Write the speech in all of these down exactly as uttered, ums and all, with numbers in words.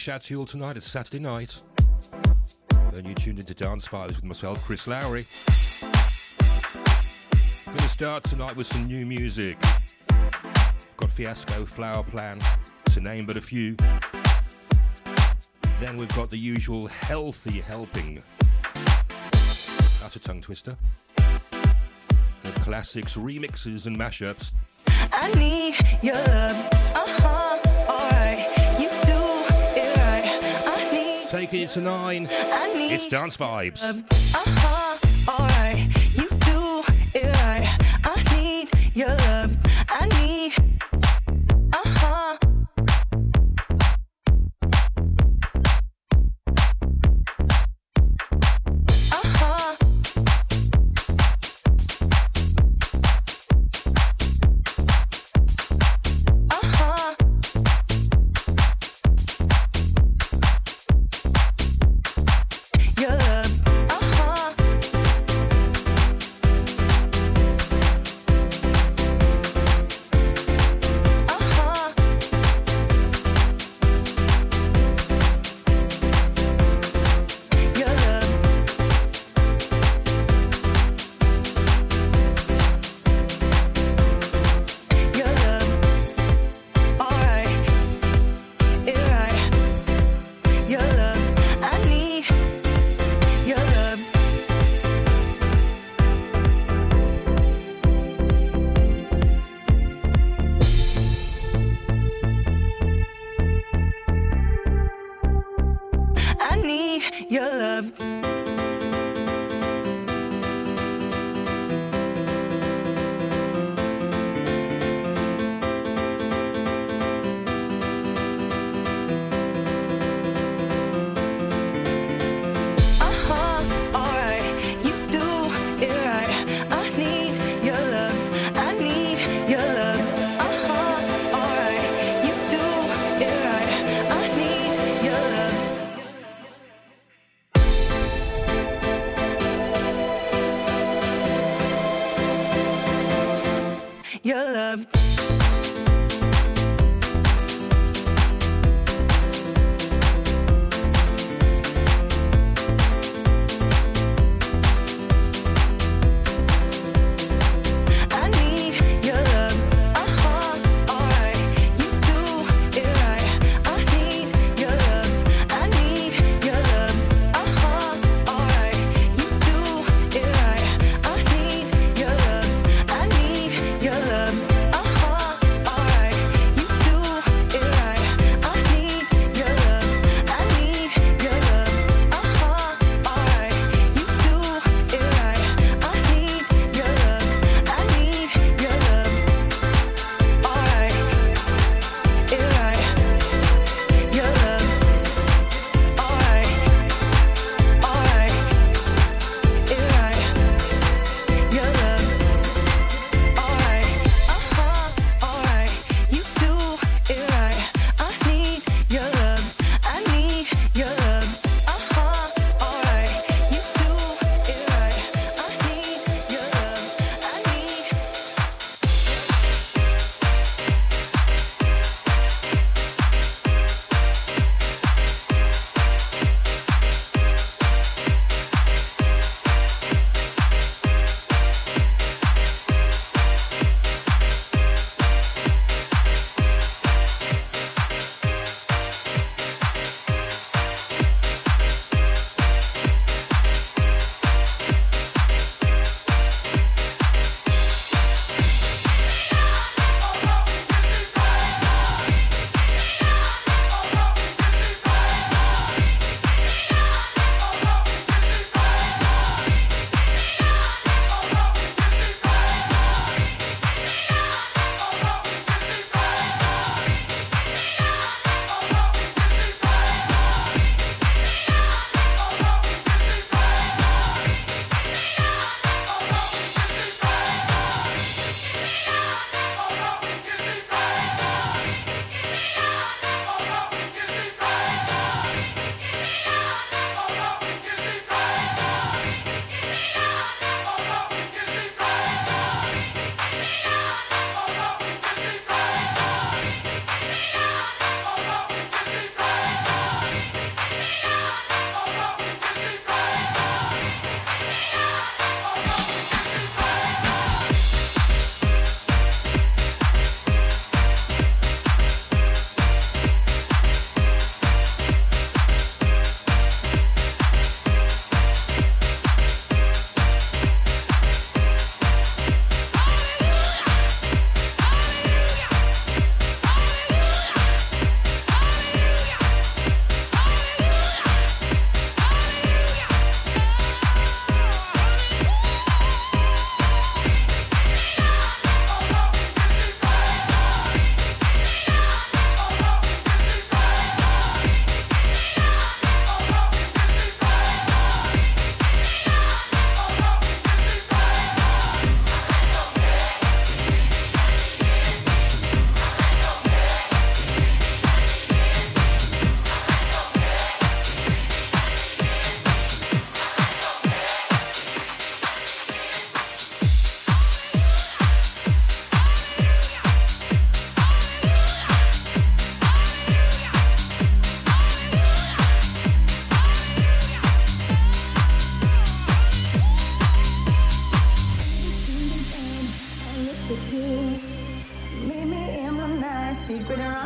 shout to you all tonight. It's Saturday night. And you tuned into Dance Files with myself, Chris Lowry. Going to start tonight with some new music. I've got Fiasco, Flower Plan, to name but a few. Then we've got the usual healthy helping. That's a tongue twister. The classics, remixes and mashups. I need your love. Uh-huh, alright. You do it right. I need. Take it to nine. I need. It's Dance Vibes. Uh-huh, alright. You do it right. I need your love. I need. Uh-huh.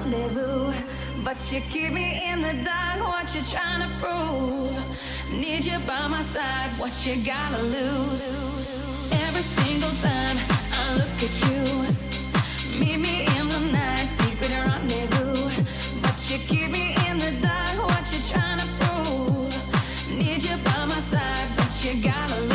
rendezvous, but you keep me in the dark. What you trying to prove? Need you by my side. What you gotta lose? Every single time I look at you, meet me in the night, secret rendezvous. But you keep me in the dark. What you trying to prove? Need you by my side. What you gotta lose?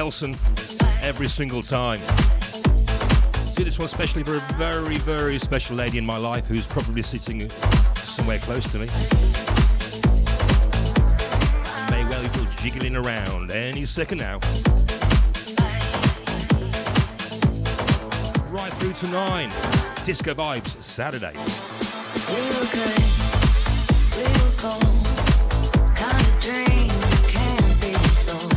Nelson, every single time. Do this one especially for a very, very special lady in my life who's probably sitting somewhere close to me. May well be jiggling around any second now. Right through to nine. Disco Vibes Saturday. We were good, we were cold, kind of dream that can't be sold.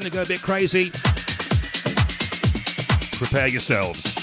going to go a bit crazy. Prepare yourselves.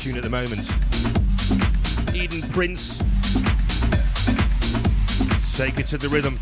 Tune at the moment. Eden Prince. Take it to the rhythm.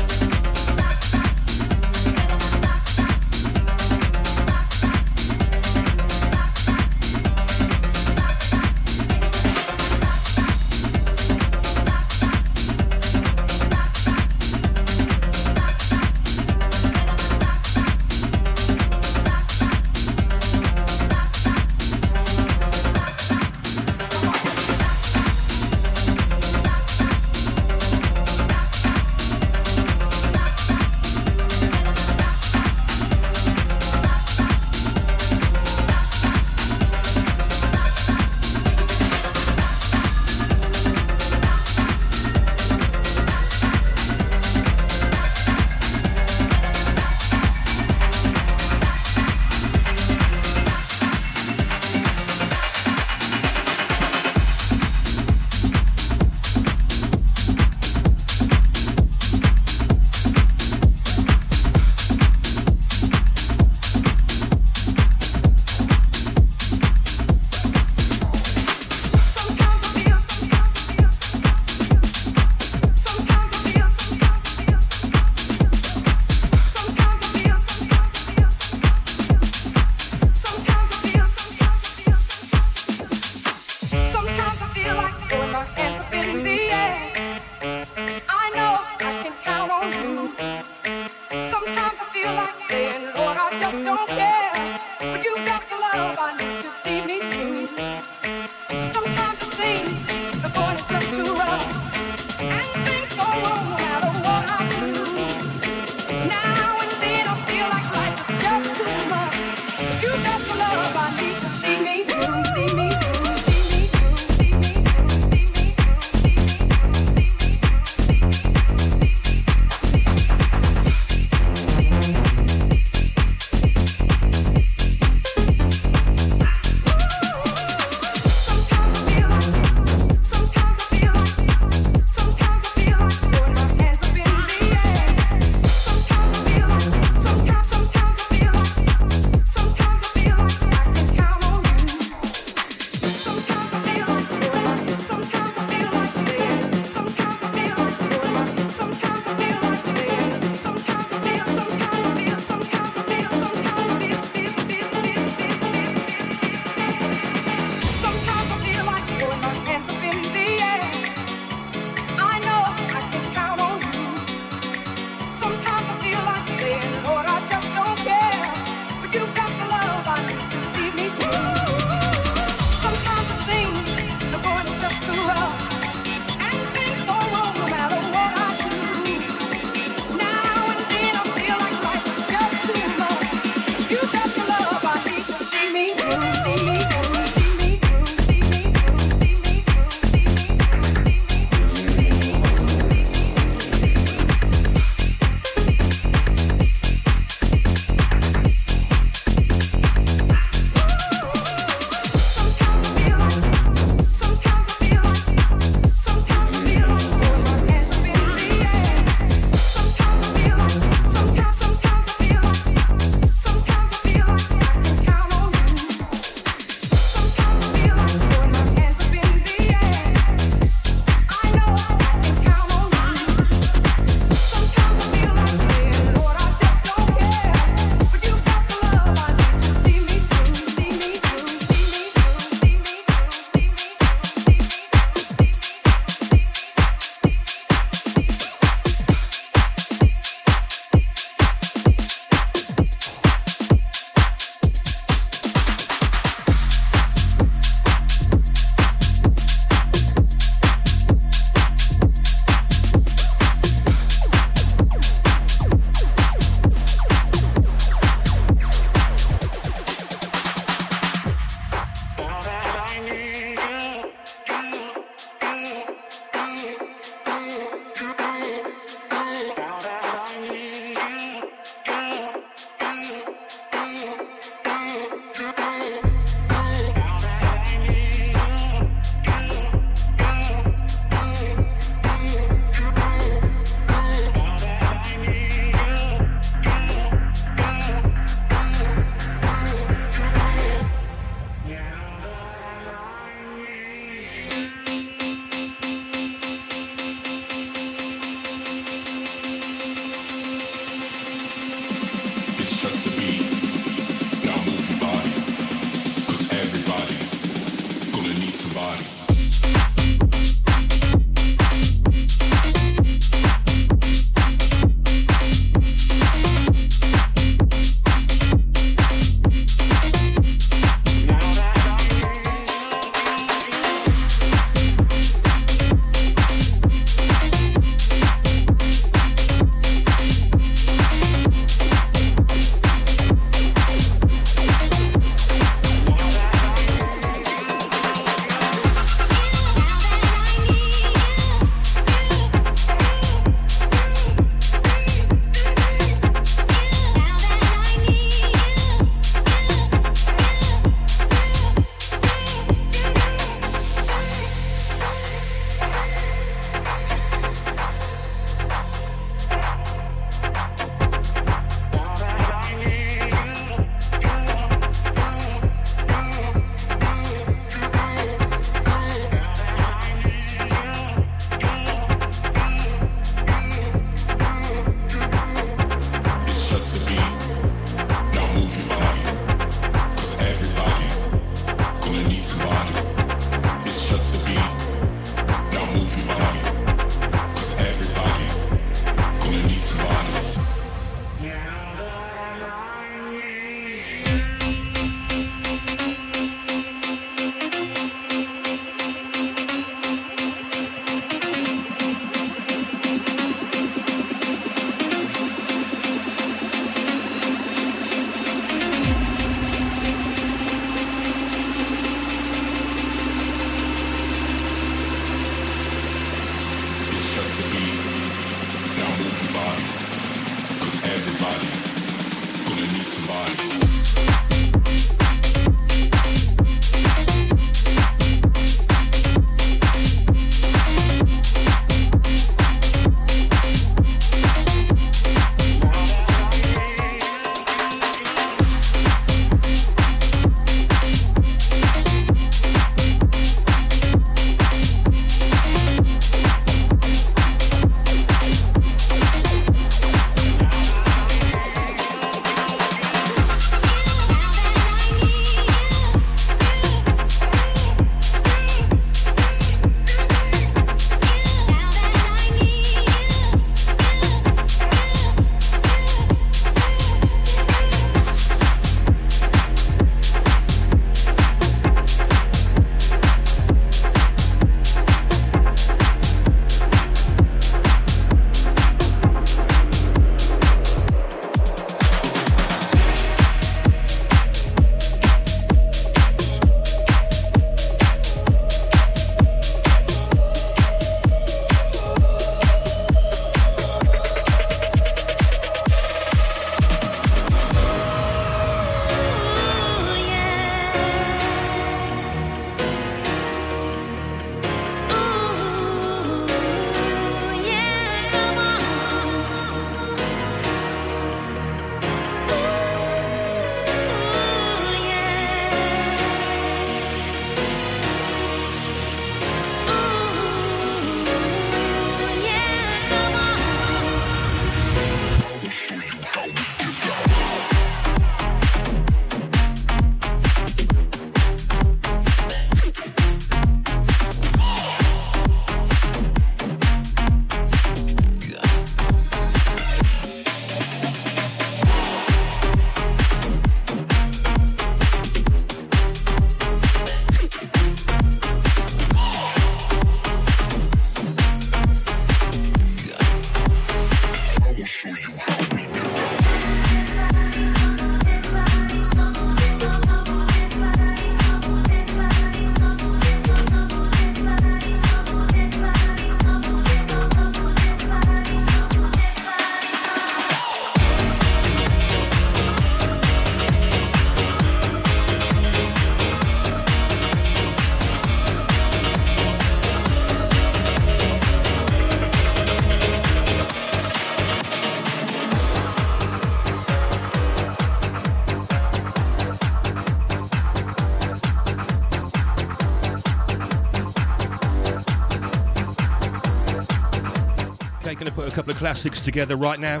Going to put a couple of classics together right now.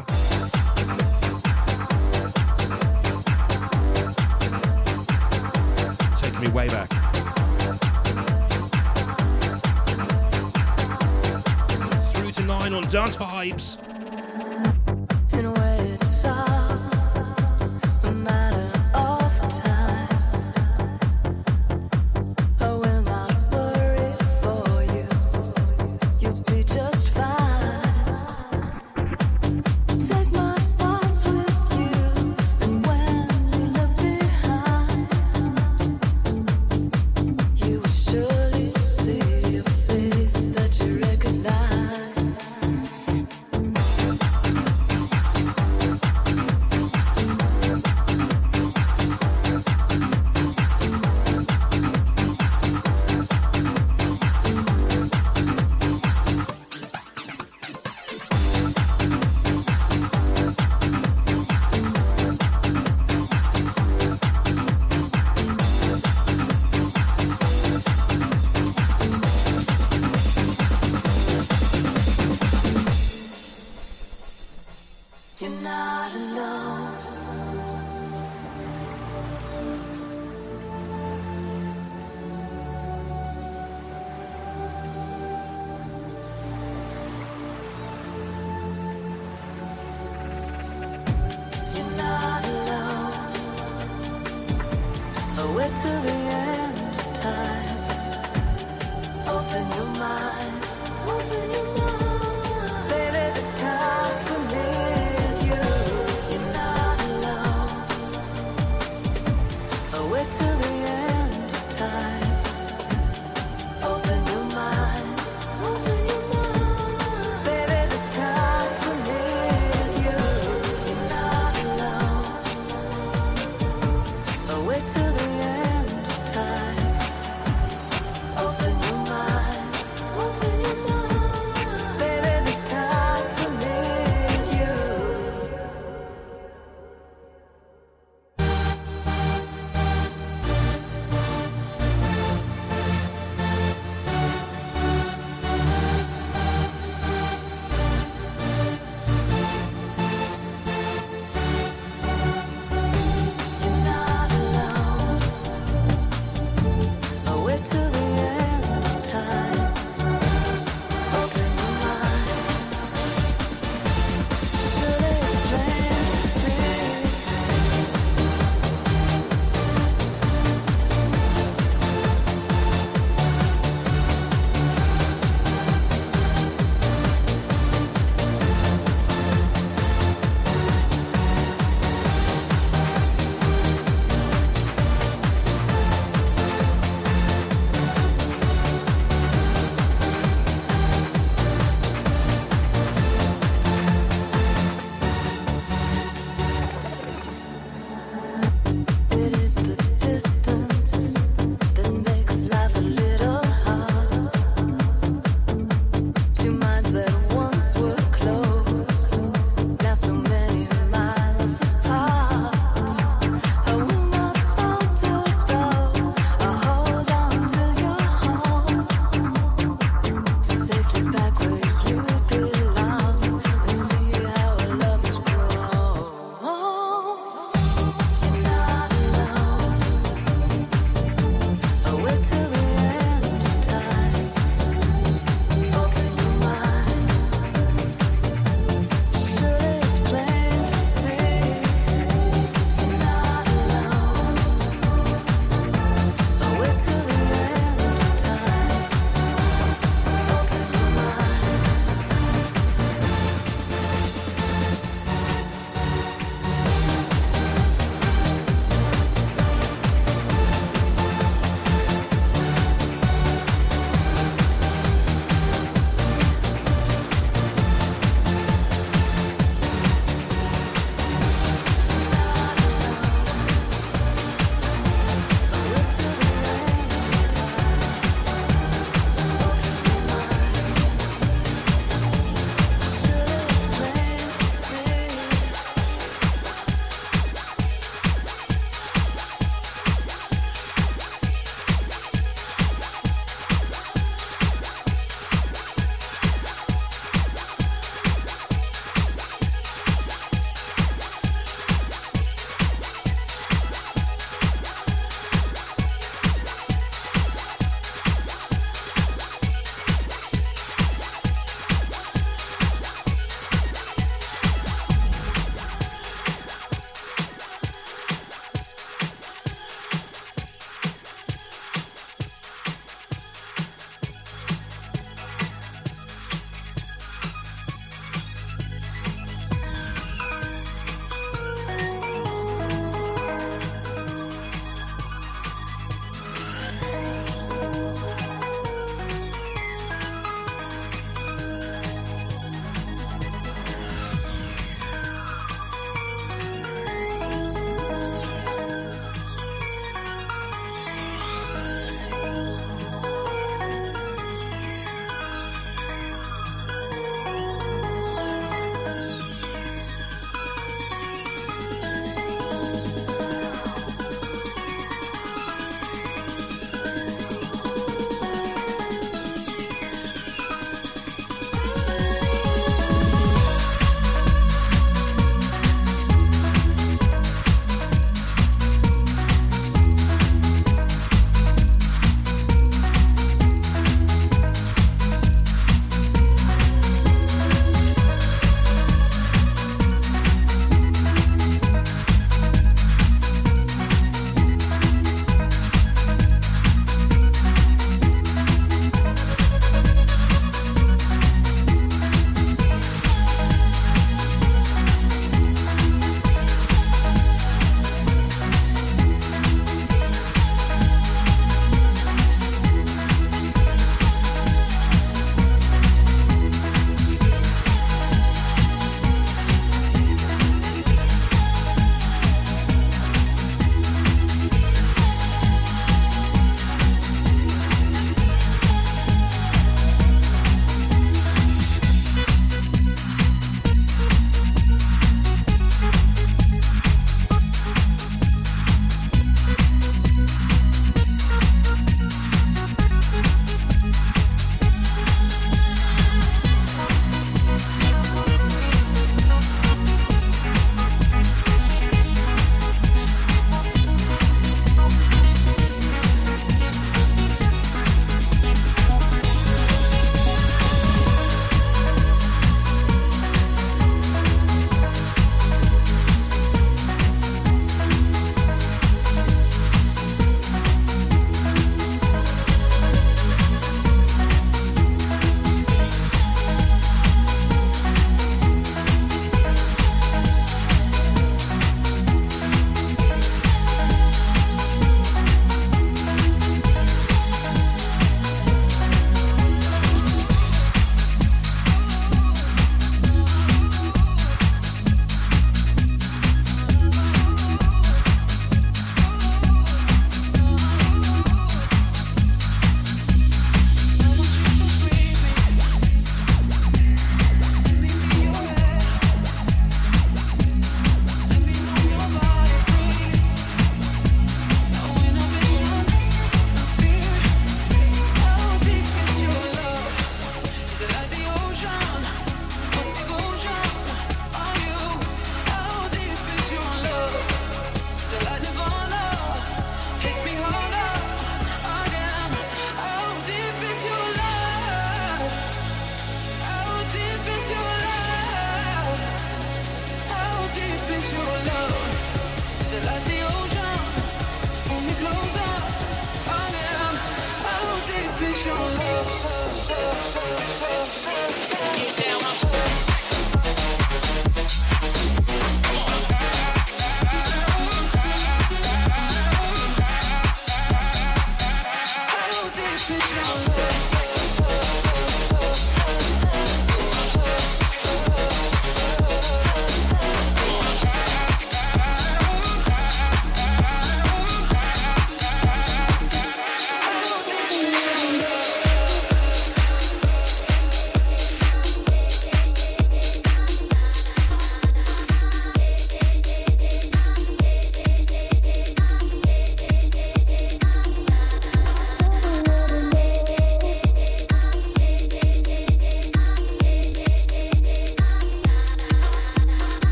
Taking me way back. Through to nine on Dance Vibes. No.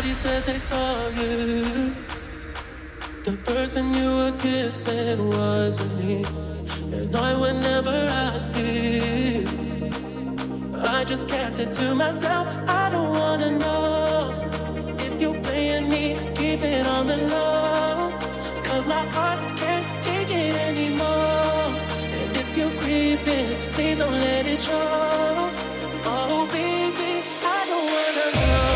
Somebody said they saw you. The person you were kissing wasn't me. And I would never ask you. I just kept it to myself. I don't wanna know. If you're playing me, keep it on the low. Cause my heart can't take it anymore. And if you're creeping, please don't let it show. Oh, baby, I don't wanna know.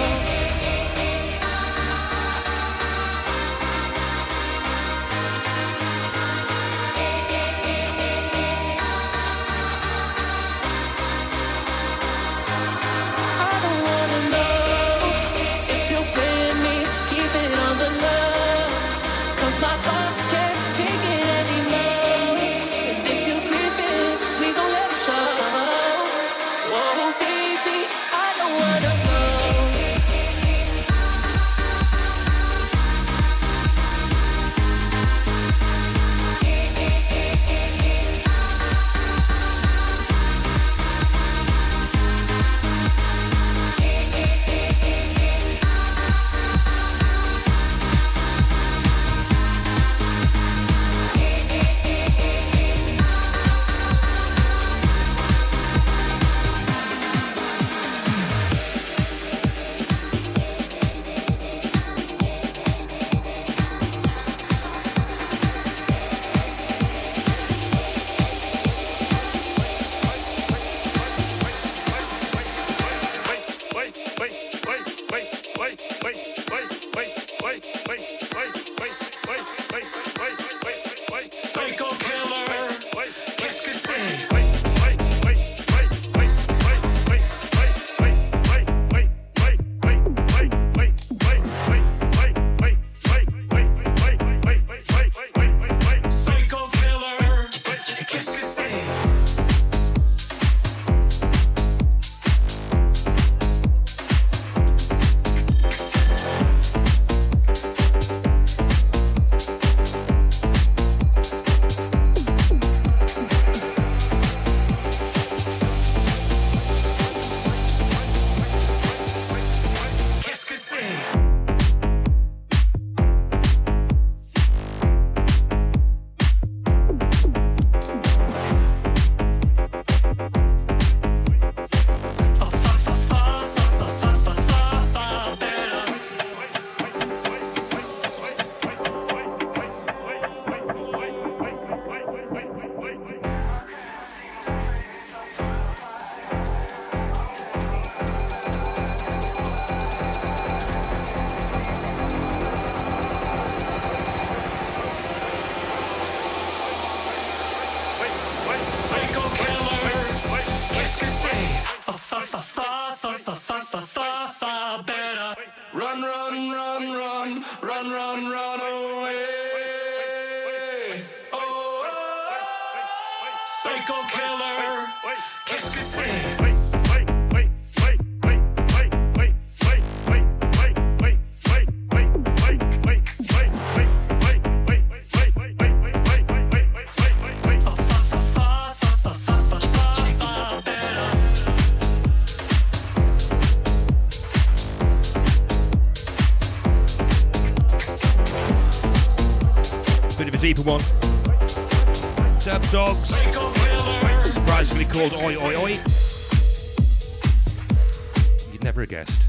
Deeper one. Dab Dogs. Surprisingly called Oi Oi Oi. You'd never have guessed.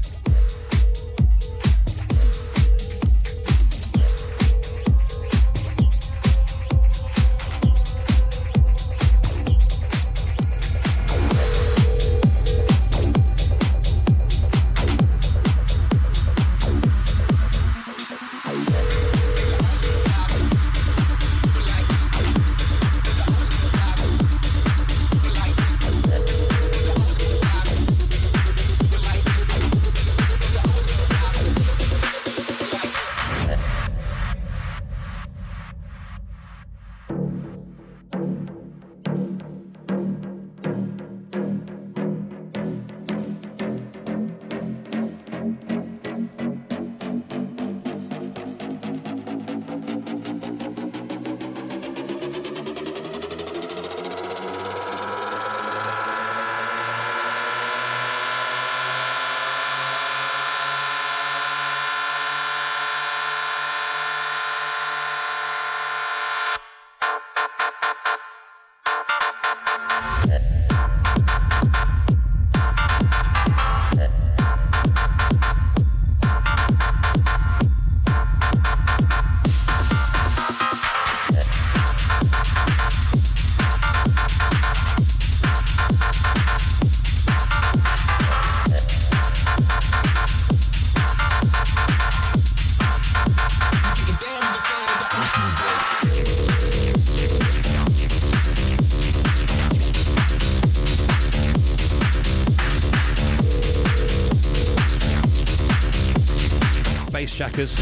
speakers.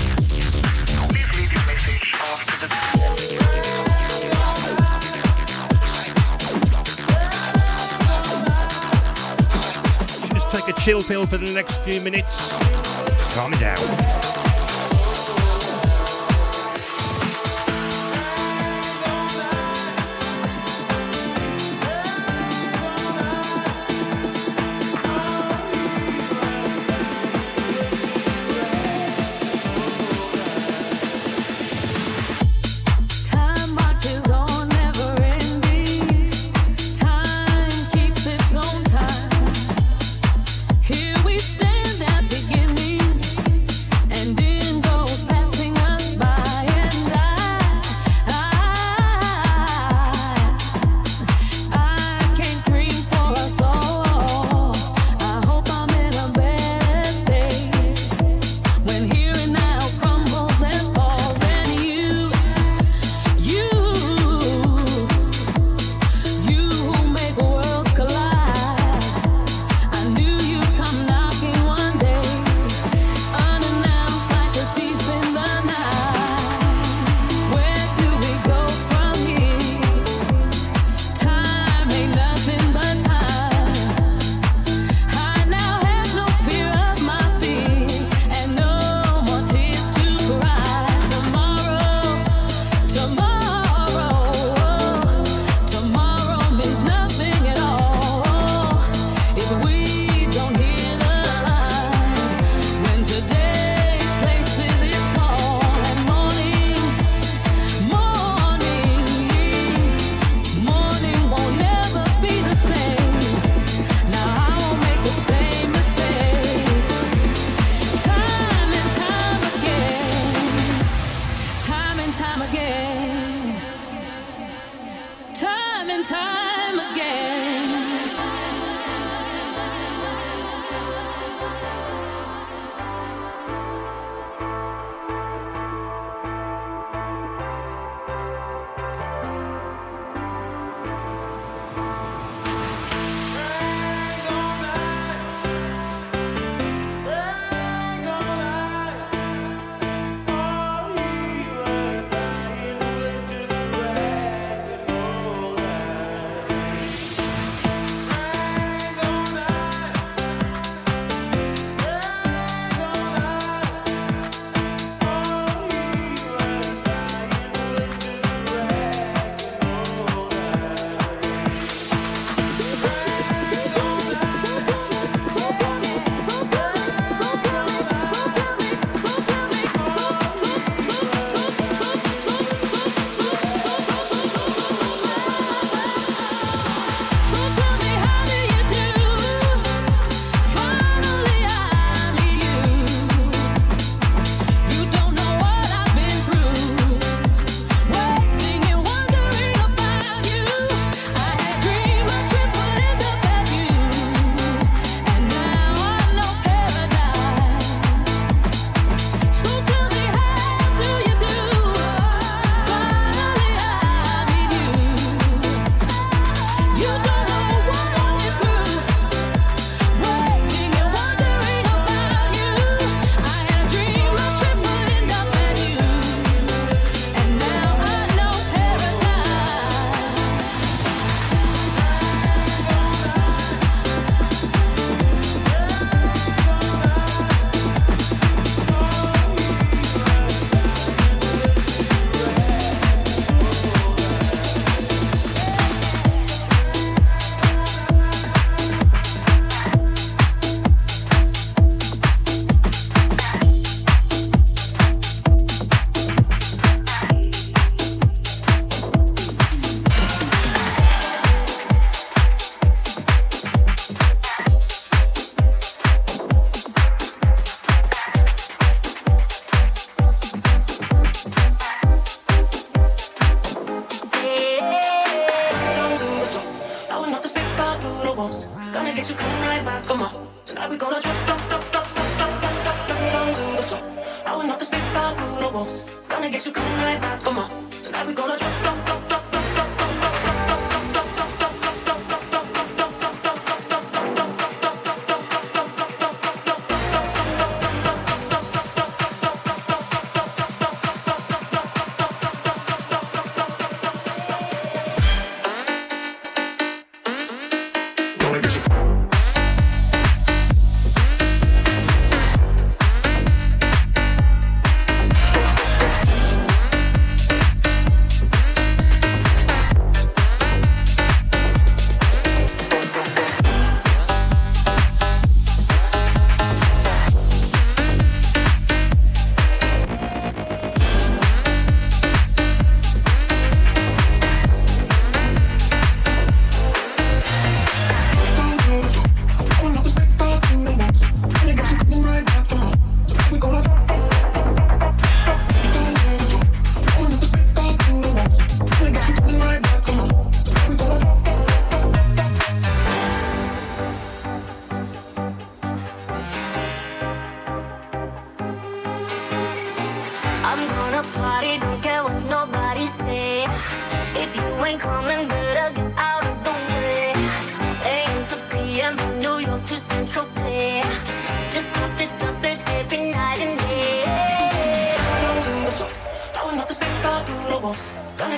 Just take a chill pill for the next few minutes. Calm down.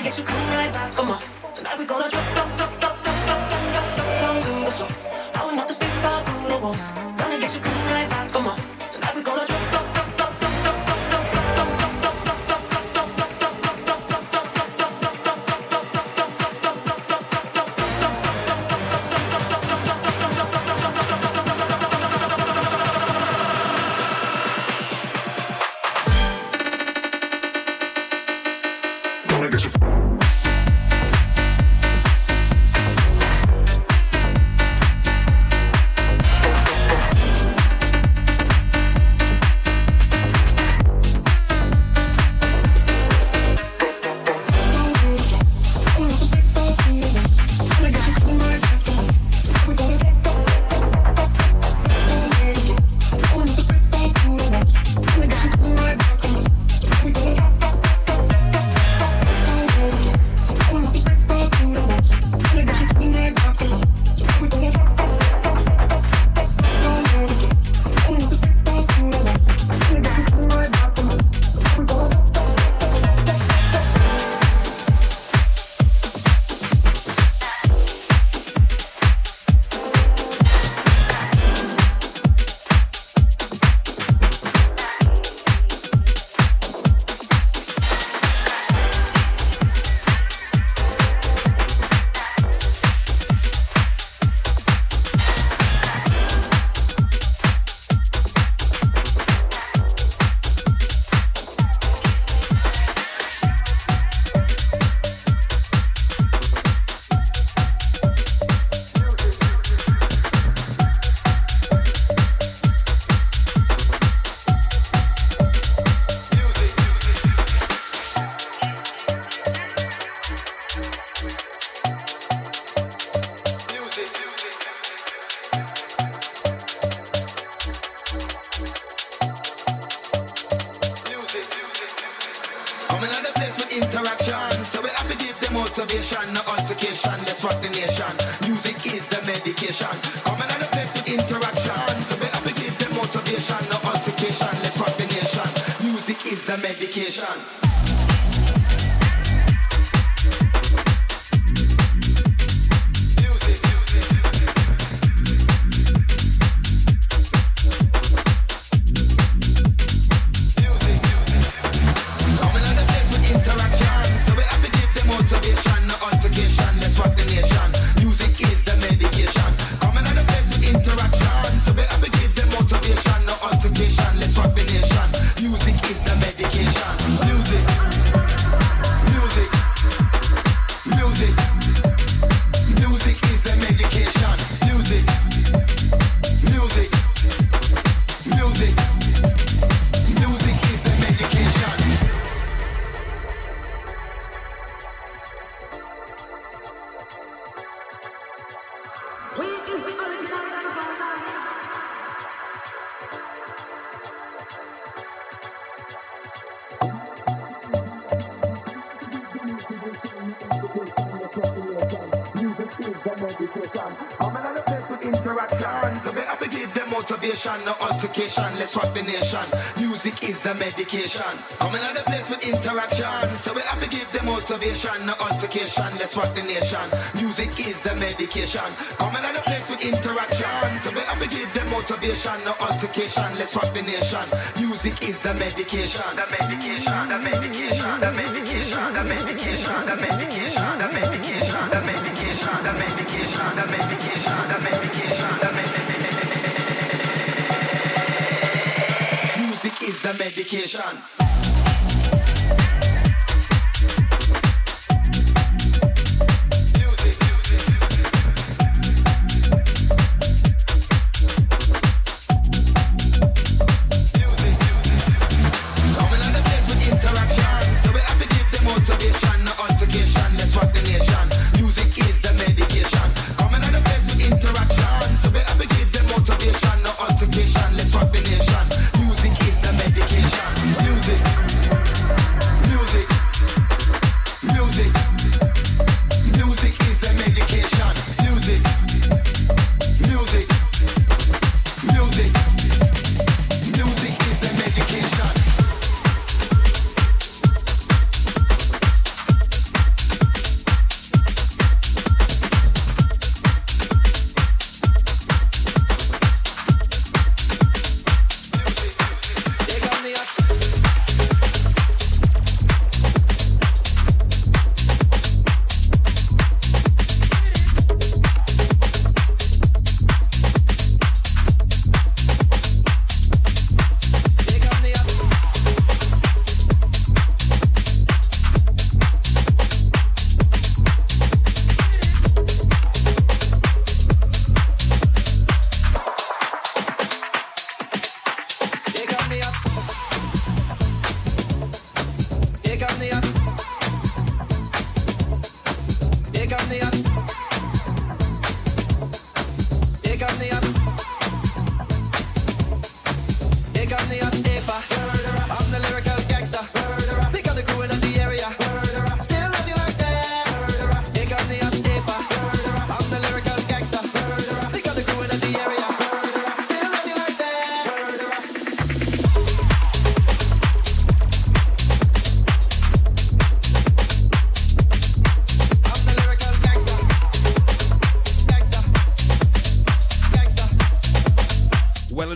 Bitch, come right back for more. Tonight we gonna drop, drop, drop, drop, drop, drop, drop, drop, drop, down to the floor. I will not speak up through the walls. Gonna get you coming right back for more. Tonight we gonna drop, drop, drop, drop, drop, drop, drop, drop, drop, drop, drop, drop, drop, drop, coming out the place with interaction, so we have to give them motivation, no altercation. Let's rock the nation. Music is the medication. Coming out the place with interaction, so we have to give them motivation, no altercation. Let's rock the nation. Music is the medication. The medication. The medication. The medication. The medication. The medication. The medication. The medication. The medication. The medication. The medication. The medication. Music is the medication. Music.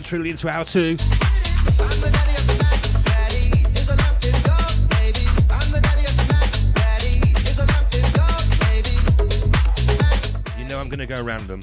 and truly into hour two. You know I'm going to go random.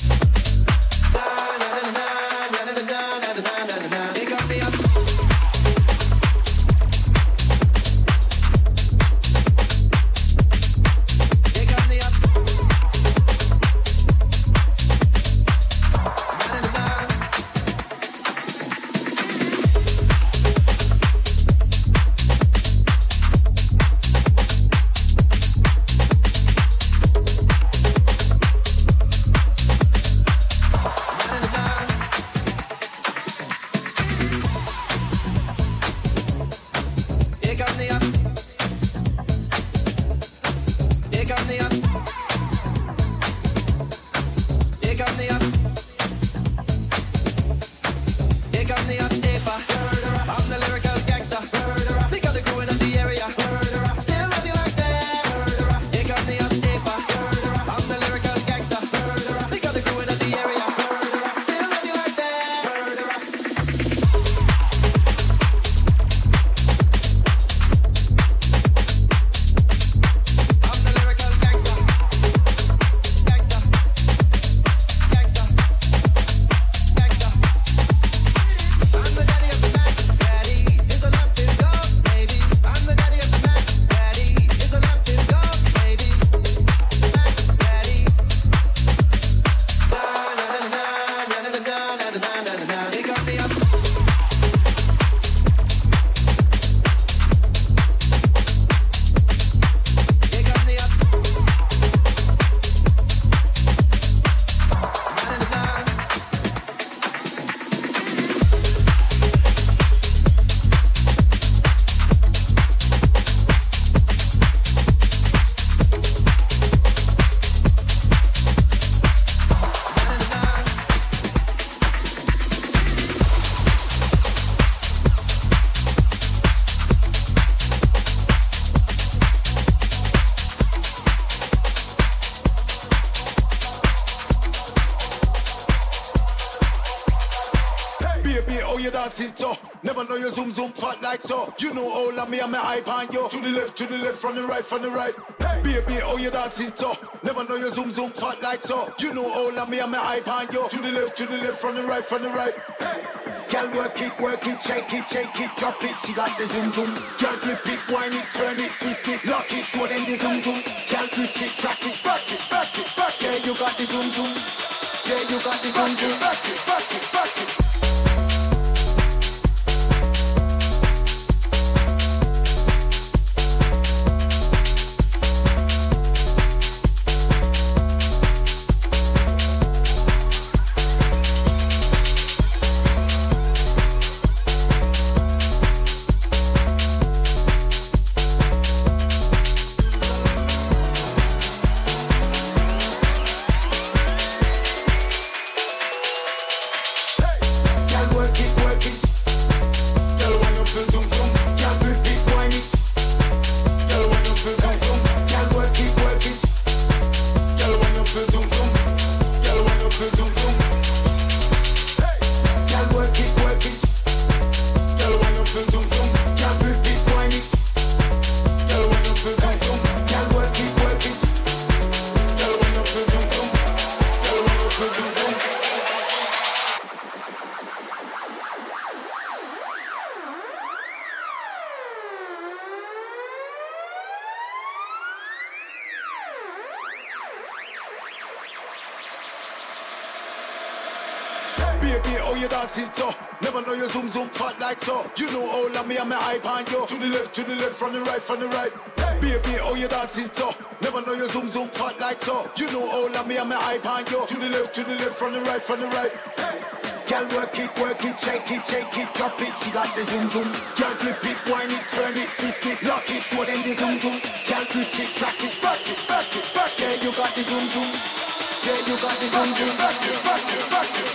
You know all of me and my hype on you. To the left, to the left, from the right, from the right. Hey, baby, oh you dance it so. Never know you zoom zoom fat like so. You know all of me and my hype on you. To the left, to the left, from the right, from the right. Hey, girl work it, work it, shake it, shake it, drop it. She got the zoom zoom. Girl flip it, whine it, turn it, twist it, lock it, show them the zoom zoom. Girl switch it, track it, back it, back it, back it. Yeah, you got the zoom zoom. Yeah, you got the zoom zoom. Back it, back it, back it. Back it. To the left, from the right, from the right. Hey. Baby, oh you dance it so. Never know you zoom zoom fat like so. You know all of me and my hype on you. To the left, to the left, from the right, from the right. Hey. Girl work it, work it, shake it, shake it, drop it. She got the zoom zoom. Girl flip it, whine it, turn it, twist it, lock it, show them the zoom zoom. Girl switch it, track it, back it, back it, back it. Yeah, you got the zoom zoom. Yeah, you got the zoom zoom. Back it, back it, back it. Back it.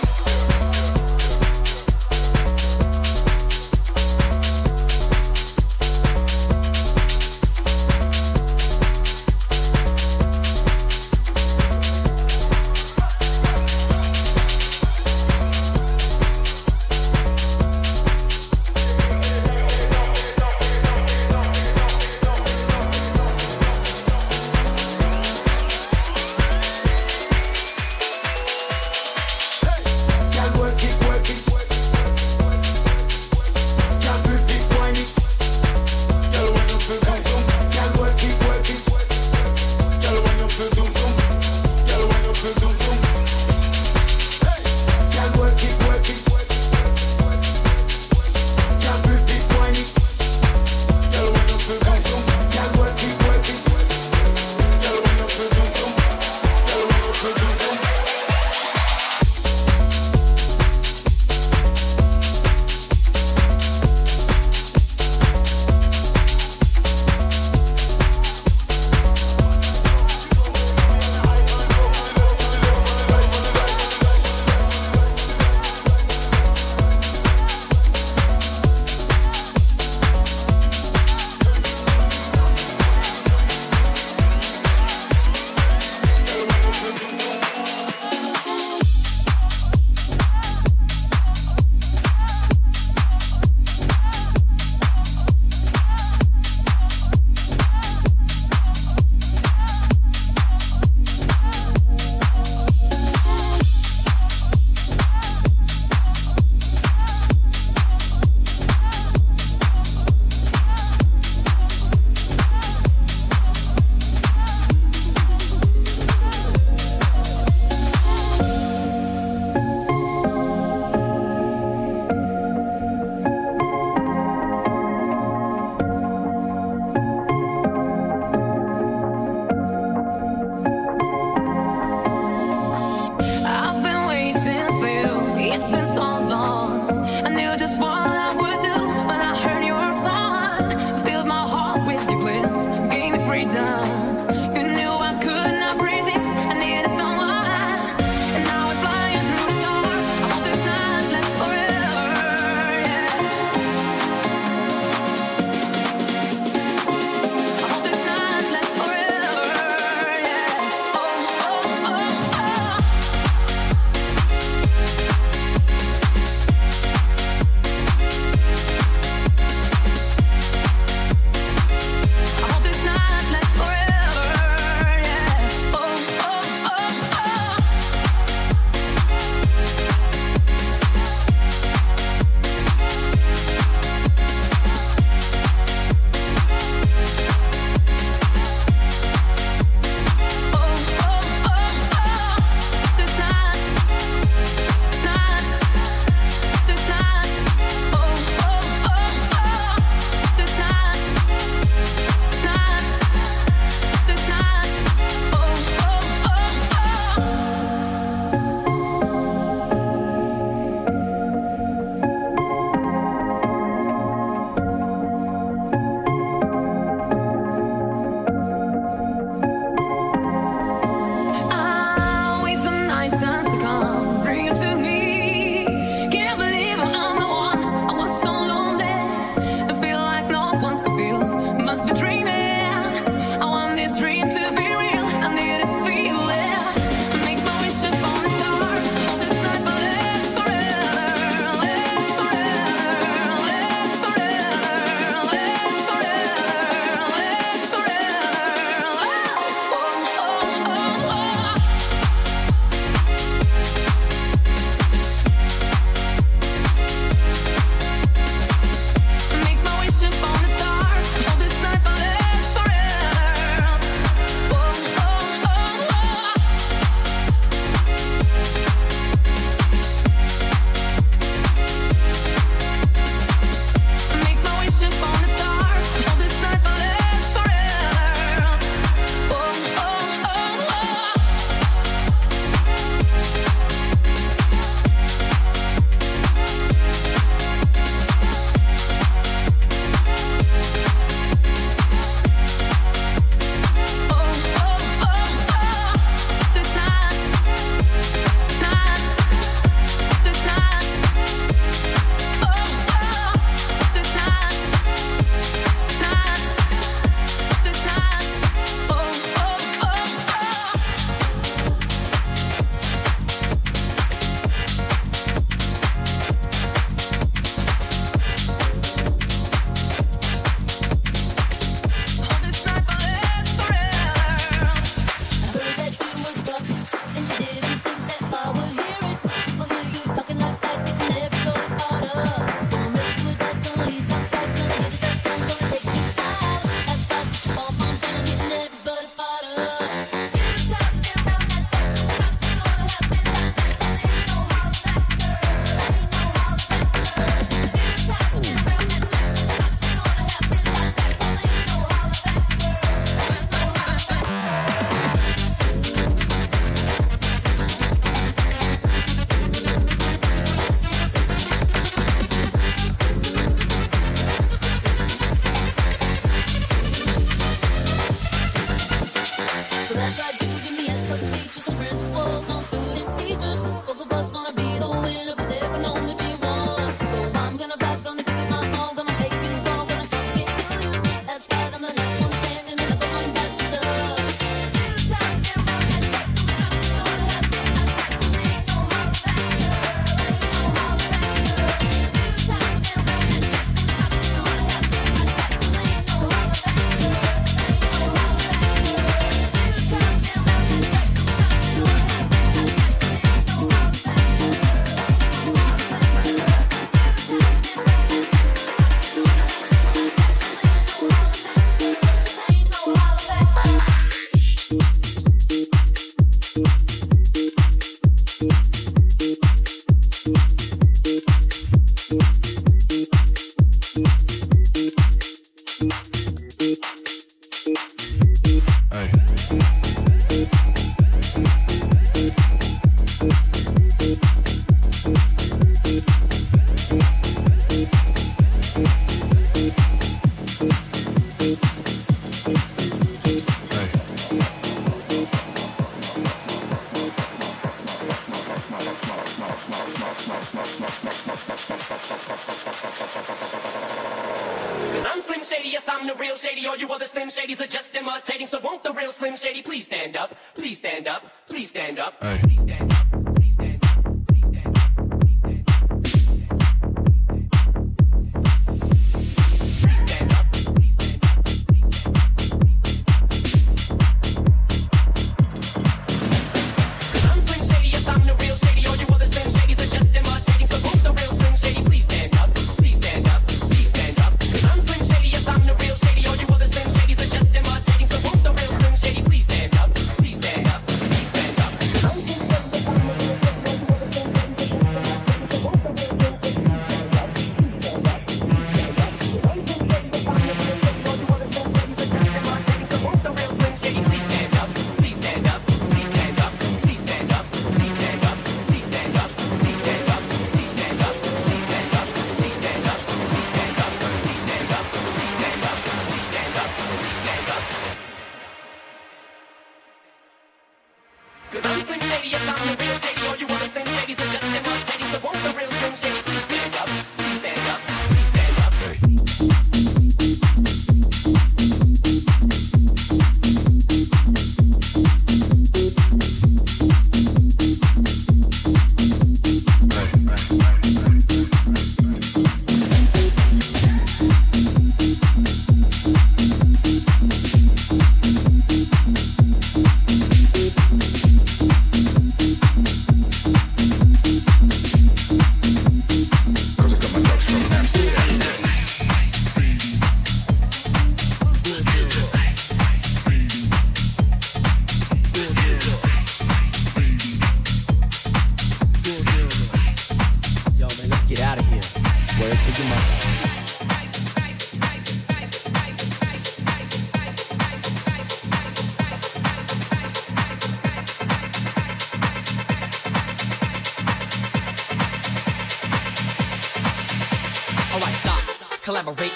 I'm the real Shady, all you other Slim Shadys are just imitating. So won't the real Slim Shady please stand up, please stand up, please stand up, hey. Please stand up.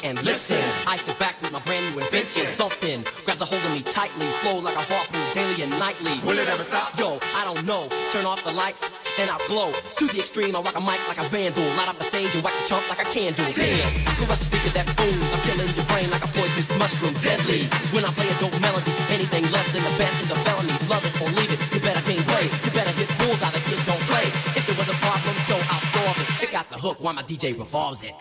And listen, I sit back with my brand new invention. Something grabs a hold of me tightly, flow like a harpoon daily and nightly. Will it ever stop? Yo, I don't know. Turn off the lights and I'll glow. To the extreme, I rock a mic like a vandal. Light up the stage and wax the chump like a candle. Damn, so I speak of that booms. I'm killing your brain like a poisonous mushroom. Deadly, when I play a dope melody, anything less than the best is a felony. Love it or leave it, you better gain weight. You better hit bulls out of kid, don't play. If it was a problem, yo, I'll solve it. Check out the hook while my D J revolves it.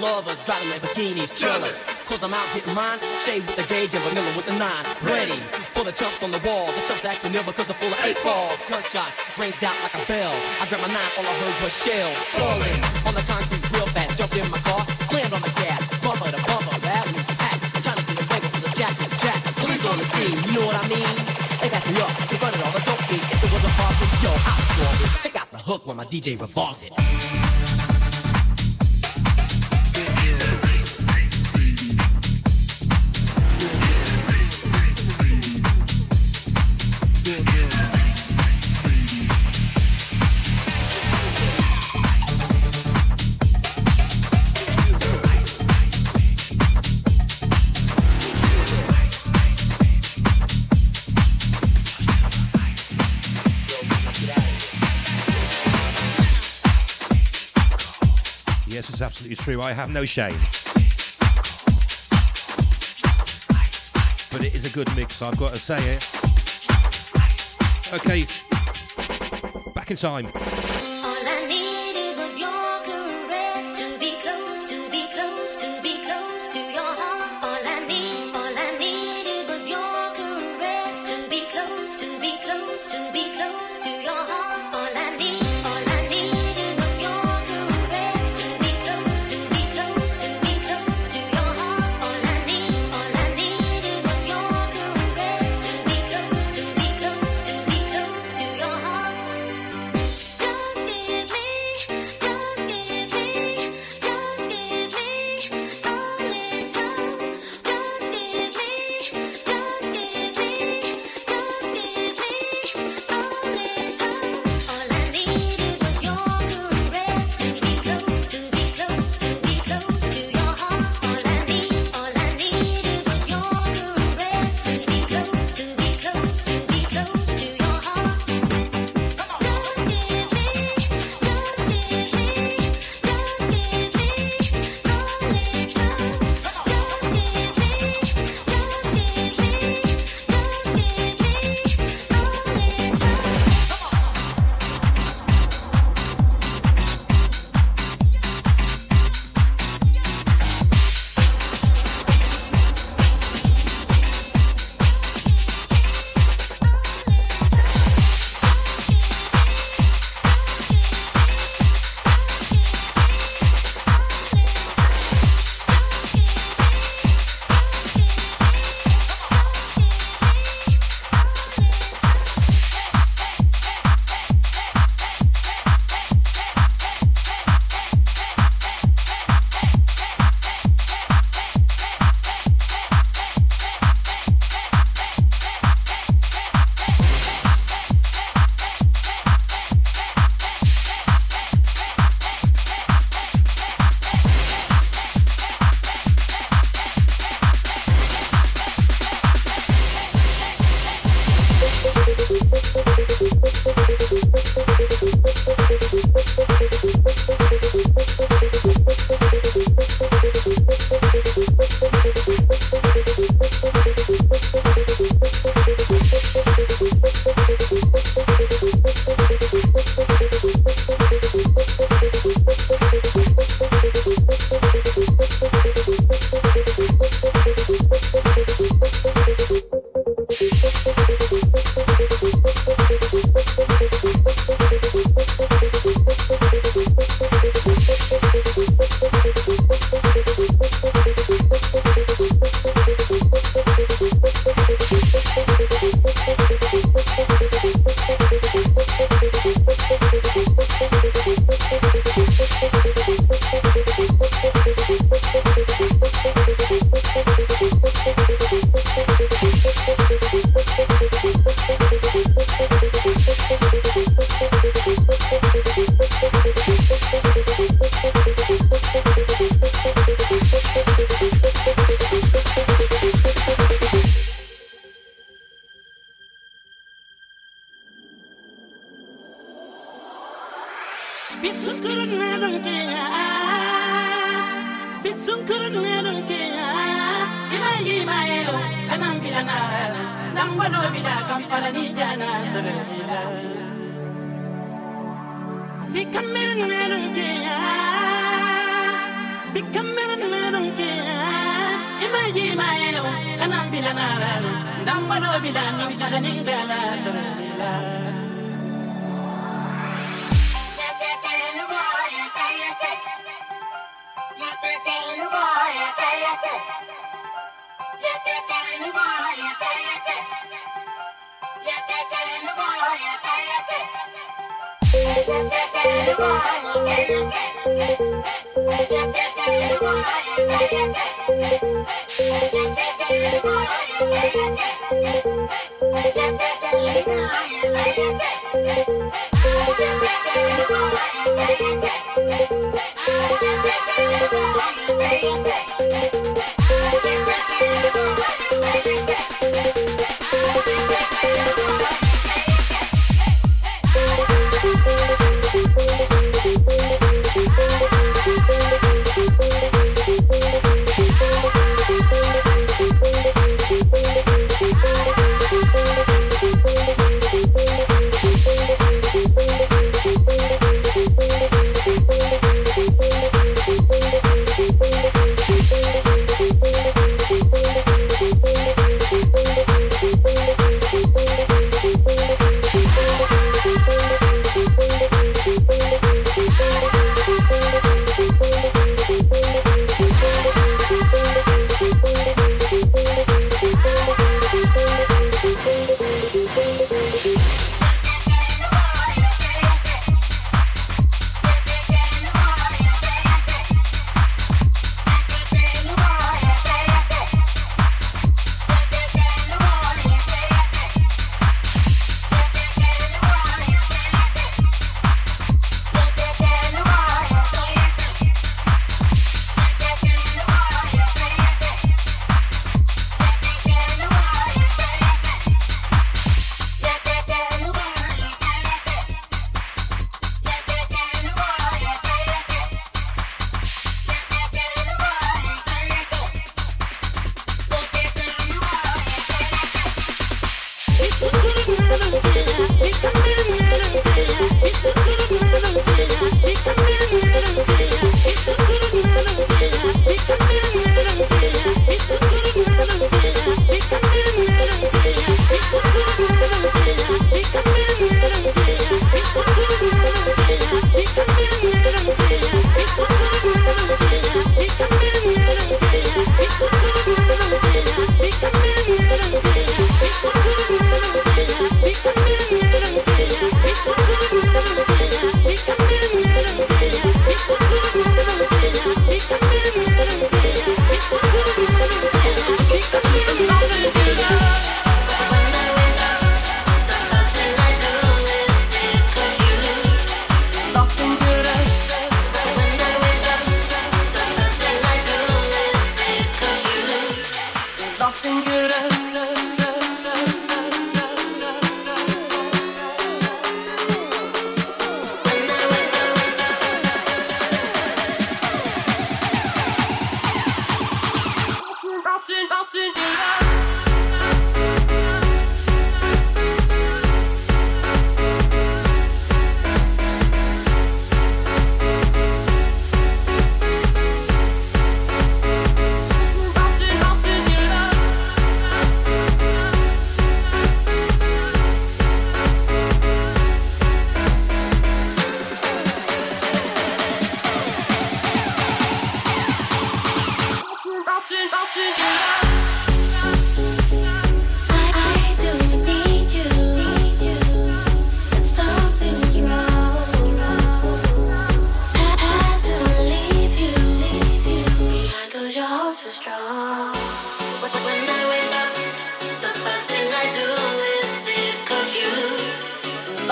Lovers driving their bikinis, jealous, cause I'm out getting mine, shade with the gauge and vanilla with the nine, ready, for the chumps on the wall, the chumps acting ill because they're full of eight ball, gunshots, rings out like a bell, I grabbed my nine, all I heard was shells, falling, on the concrete real fast, jumped in my car, slammed on the gas, bumper to bumper, the avenue's packed, I'm trying to get a break for the jack is jacked, police on the scene, you know what I mean, they passed me up, they run it all, the dope beat, if it was a problem, yo, I saw it, check out the hook when my D J revolves it. It's true, I have no shame. But it is a good mix, I've got to say it. Okay, back in time. All I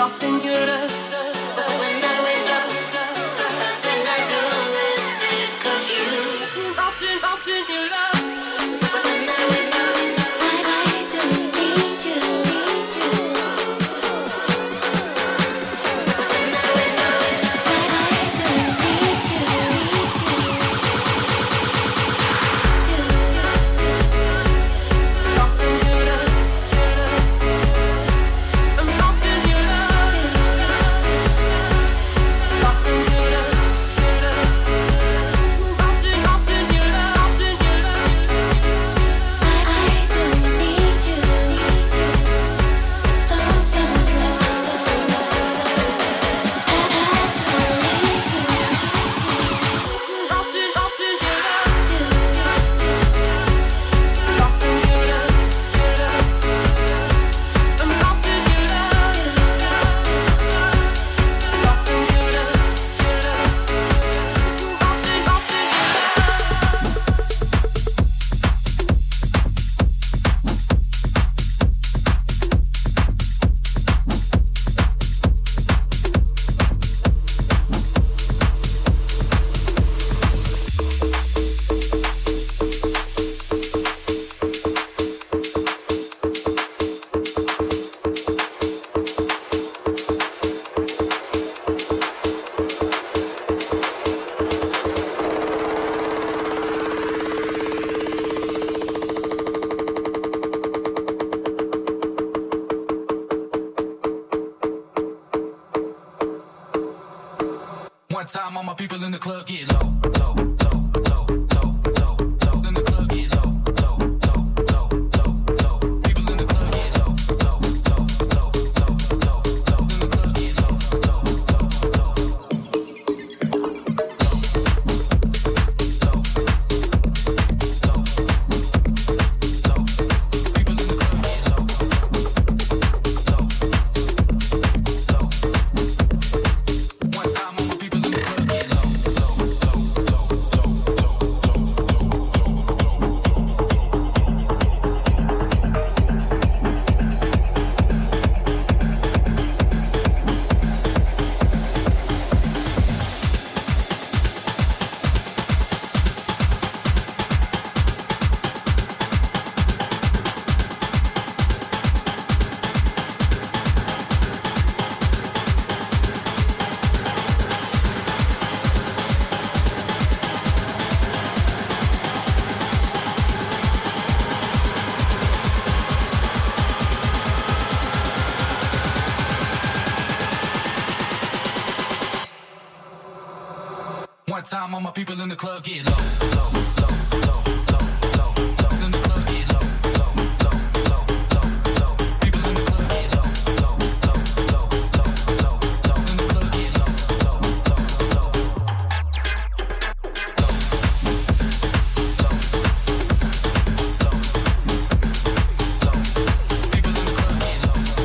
Time all my people in the club get low, low, low, low, low, low, low. In the club get low, low, low, low, low, low. People in the club get low, low, low, low, low, low, low. In the club get low, low, low, low, low, low. One time on my people. One time all my people in the club get low, low, low, low. People in the club get low.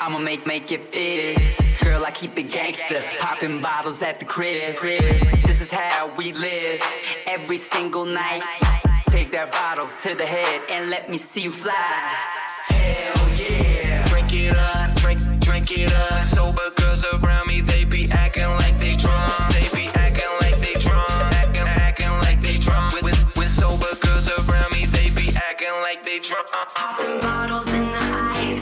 I'ma make, make it fizz. Girl, I keep it gangster. Popping bottles at the crib. This is how we live every single night. Take that bottle to the head and let me see you fly. Hell yeah. Drink it up, drink, drink it up. Sober girls around me, they be acting like they drunk. They be acting like they drunk. Acting, acting like they drunk. With, with sober girls around me, they be acting like they drunk. Popping bottles in the ice.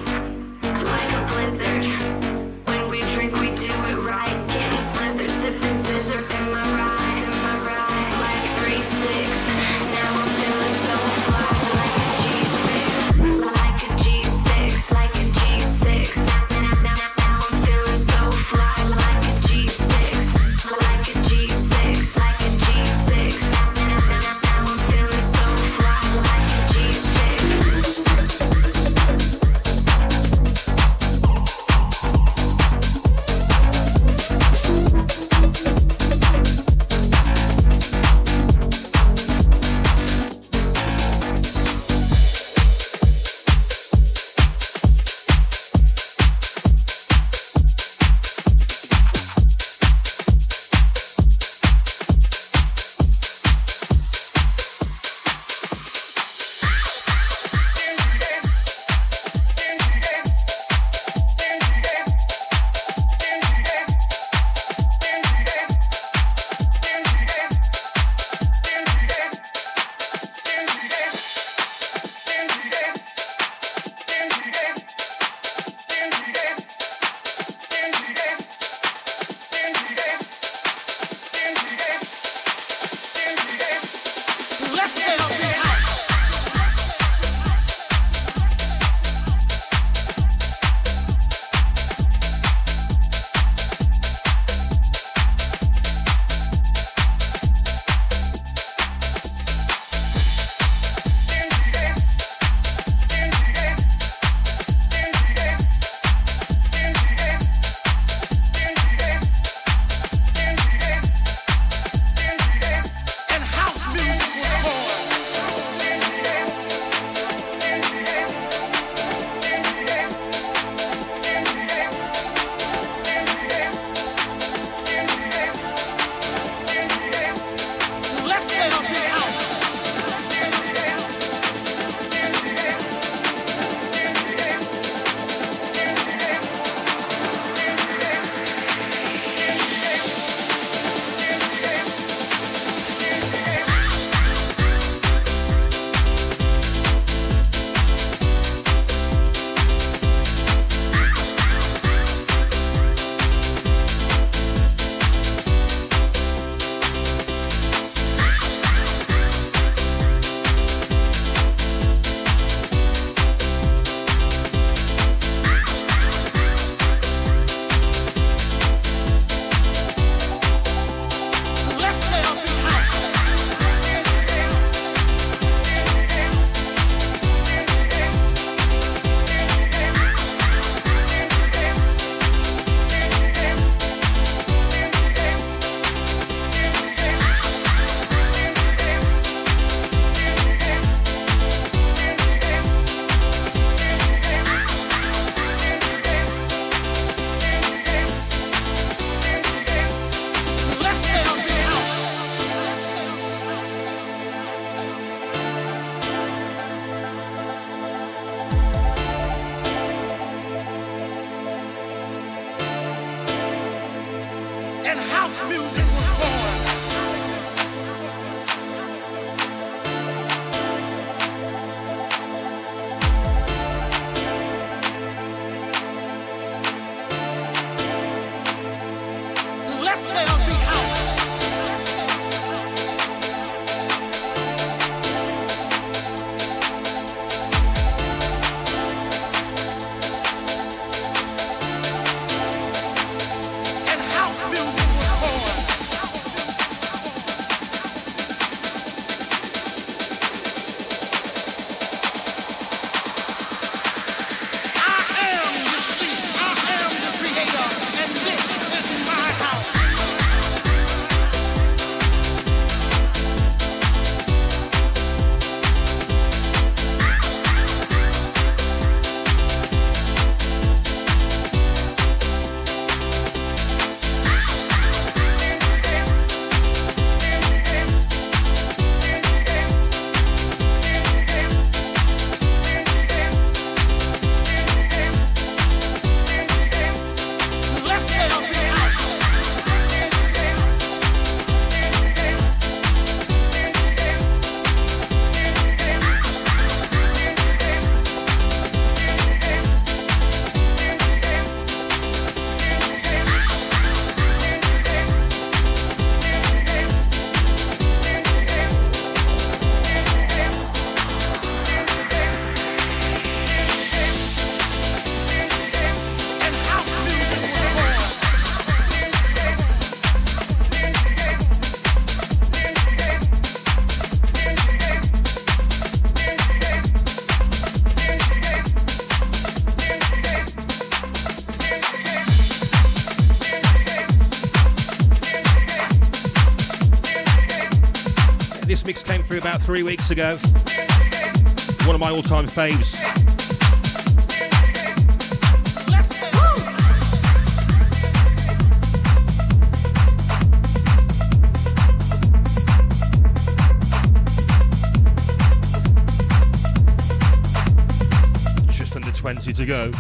and house music was born. Three weeks ago, one of my all-time faves. Just under twenty to go.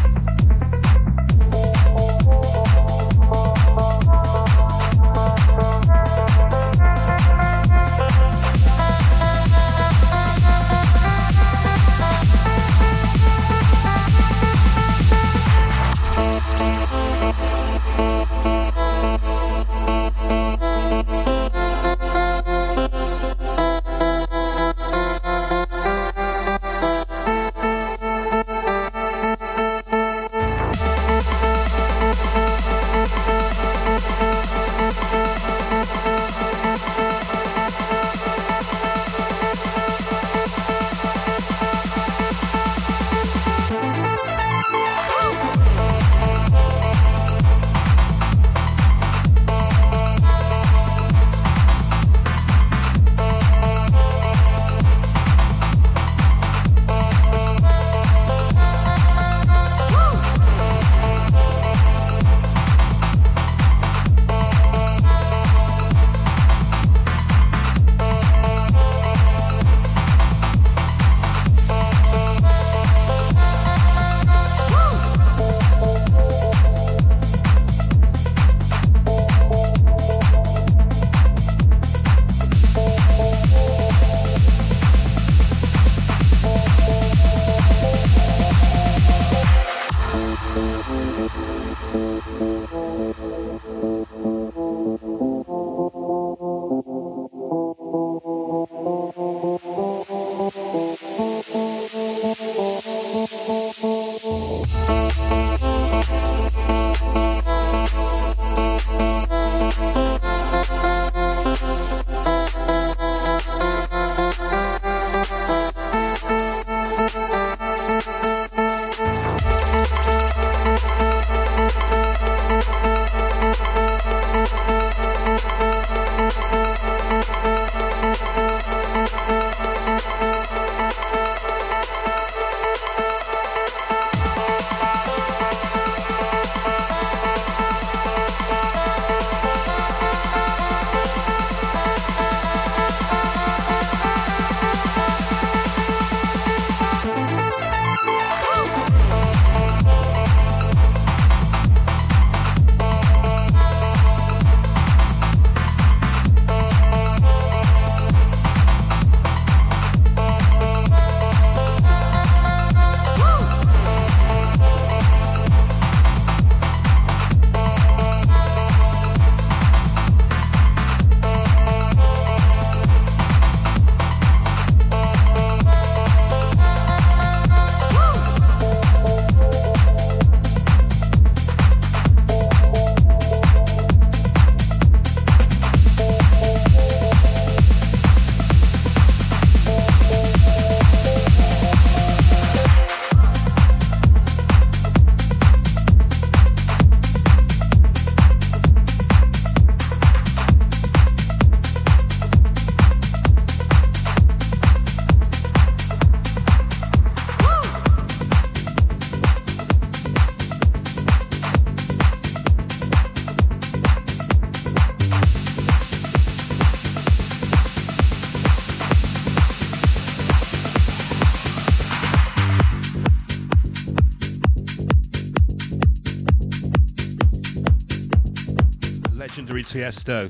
legendary Tiesto.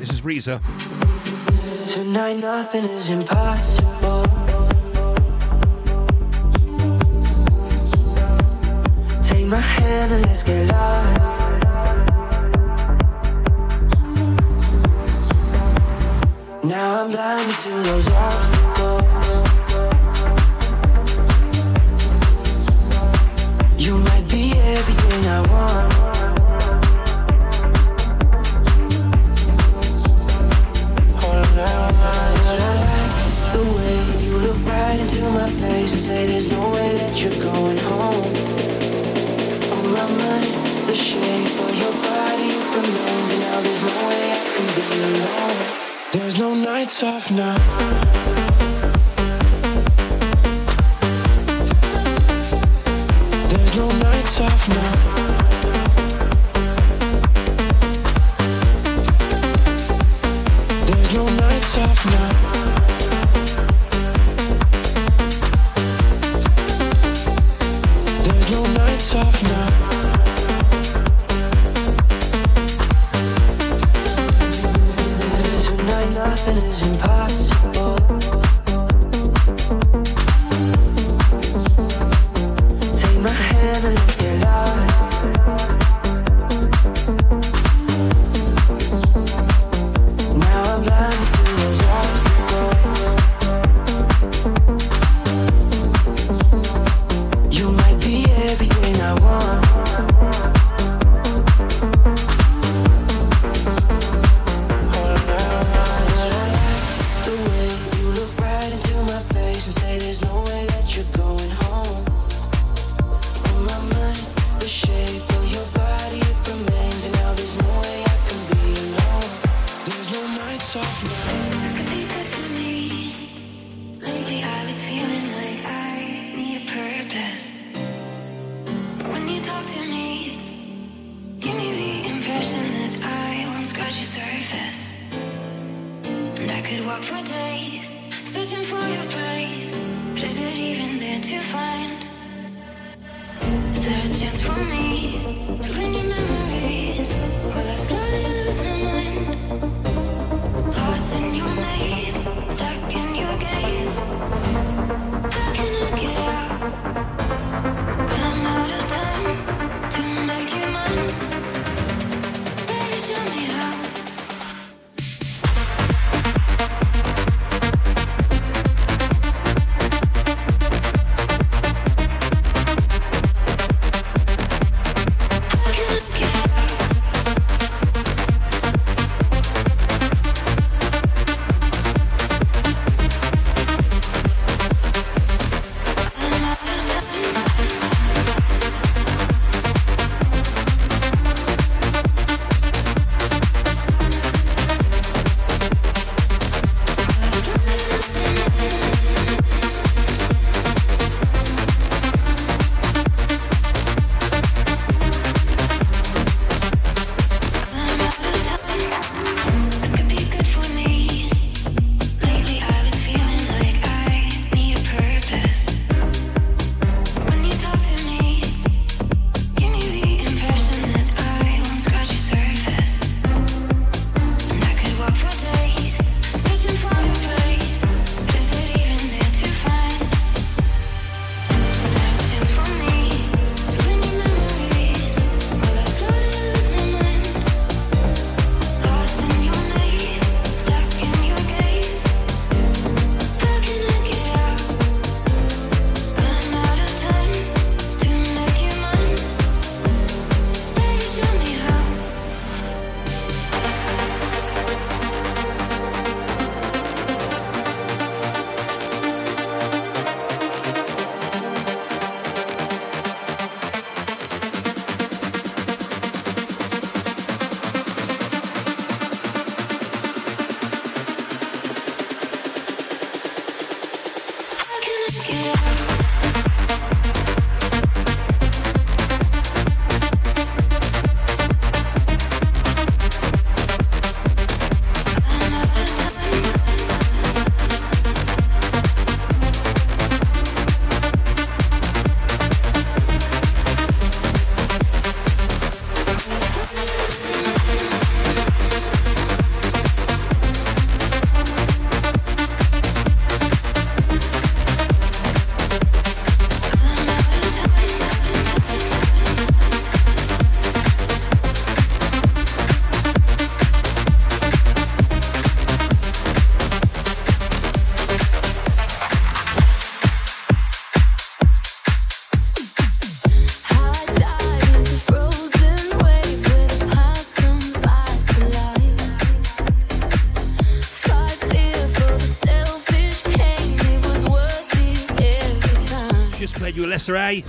This is Reza. Tonight nothing is impossible. Take my hand and let's get lost. Now I'm blinded to those obstacles. You might be everything I want. Hold on, but I like the way you look right into my face and say there's no way that you're going home. On my mind, the shape of your body remains. Now there's no way I can be alone. There's no nights off now. There's no nights off now. There's no nights off now. There's no nights off now. Nothing is impossible. Take my hand and let's get lost. Now I'm blind to those obstacles. You might be everything I want. Desiree.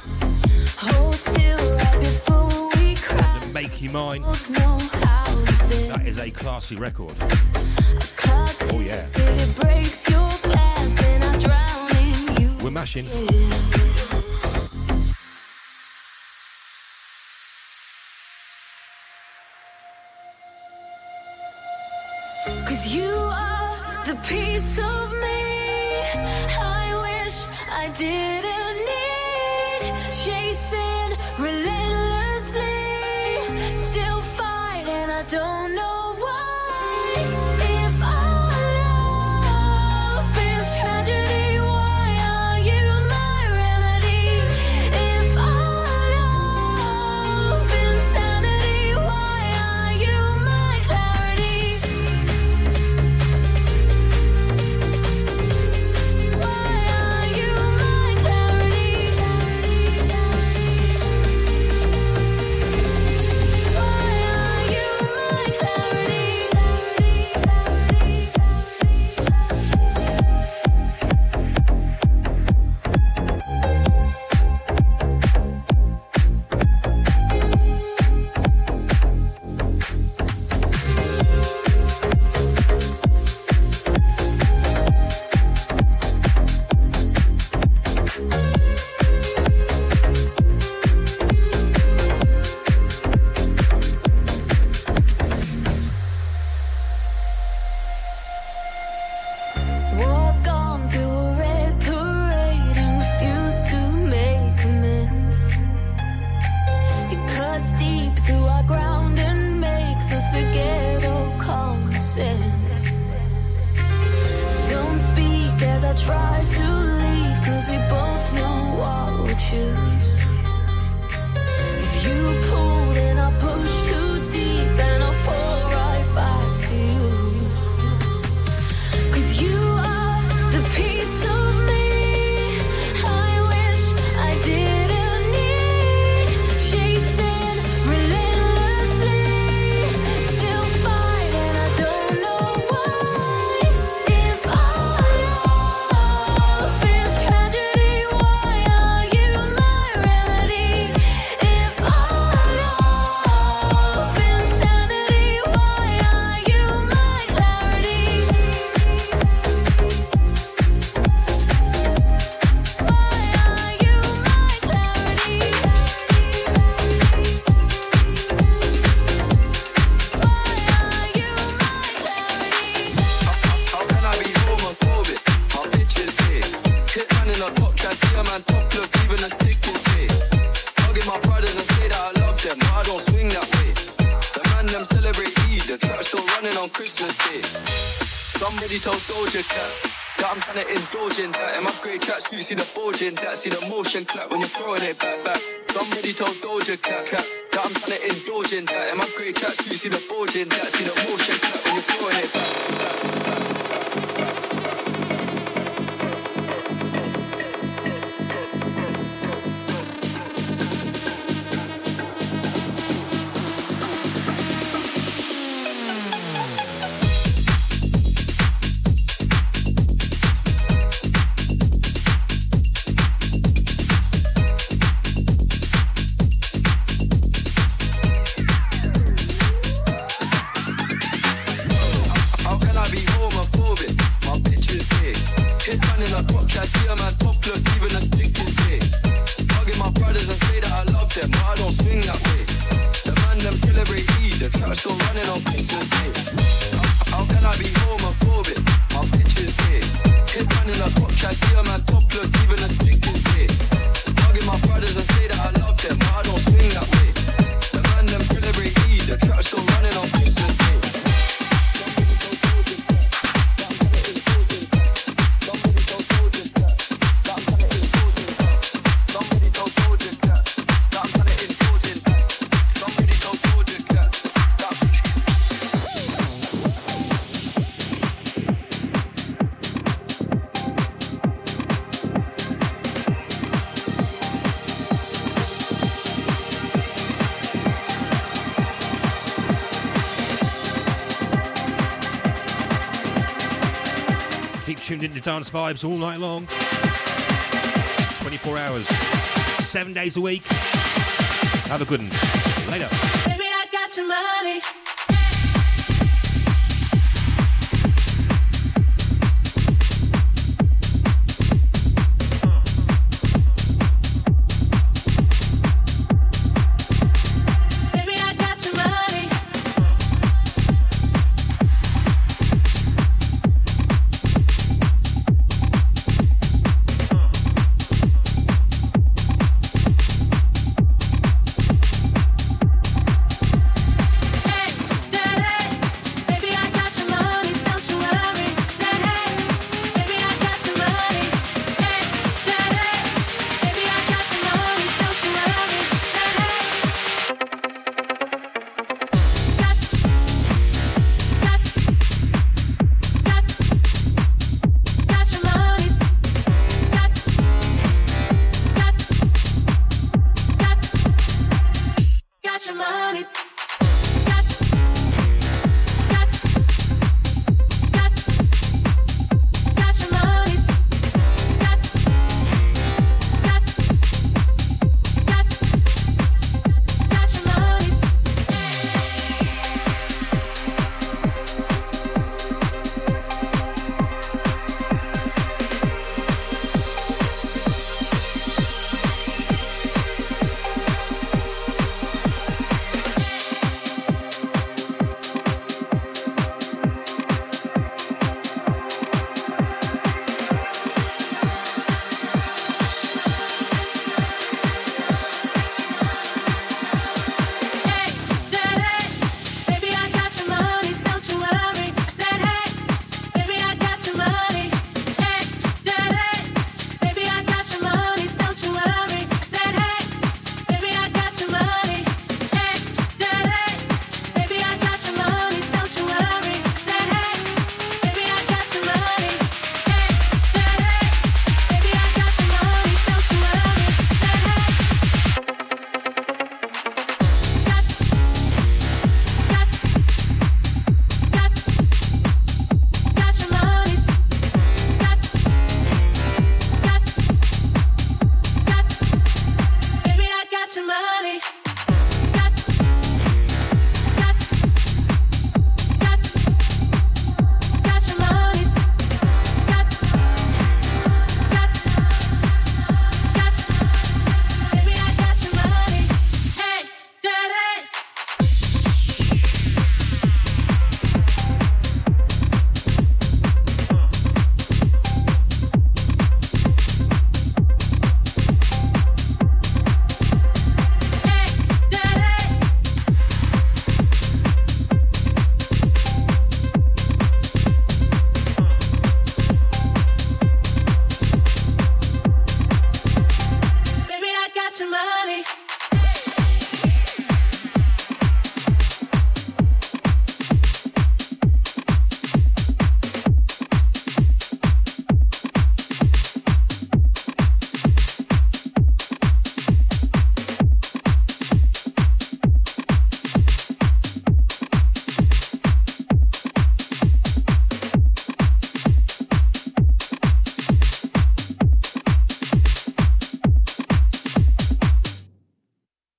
Hold still right before we cry. And Make You Mine. That is a classy record. Oh yeah. It breaks your glass and I drown in you. We're mashing. The piece of me I wish I didn't need, chasing relentlessly, still fight and I don't know why. If our love is tragedy, why are you my remedy? If our love is insanity, why are you my clarity? Walk on through a red parade and refuse to make amends. It cuts deep through our ground and makes us forget all common sense. Don't speak as I try to leave, cause we both know what we choose. If you pull, then I push too deep and I'll fall right back to you. Peace of me, I wish I didn't need, chasing relentlessly, still fight and I don't know why. If our love is tragedy, why are you my remedy? If our love is insanity, why are you my clarity? You see the bulging, that see the motion clap when you're throwing it back, back. Somebody told Doja Cat, cat that I'm trying to indulge in that. In my great tracks, you see the bulging, that see the motion clap when you're throwing it back, Tuned into Dance Vibes all night long, twenty-four hours. seven days a week. Have a good one. Later. Baby, I got your money. Your money.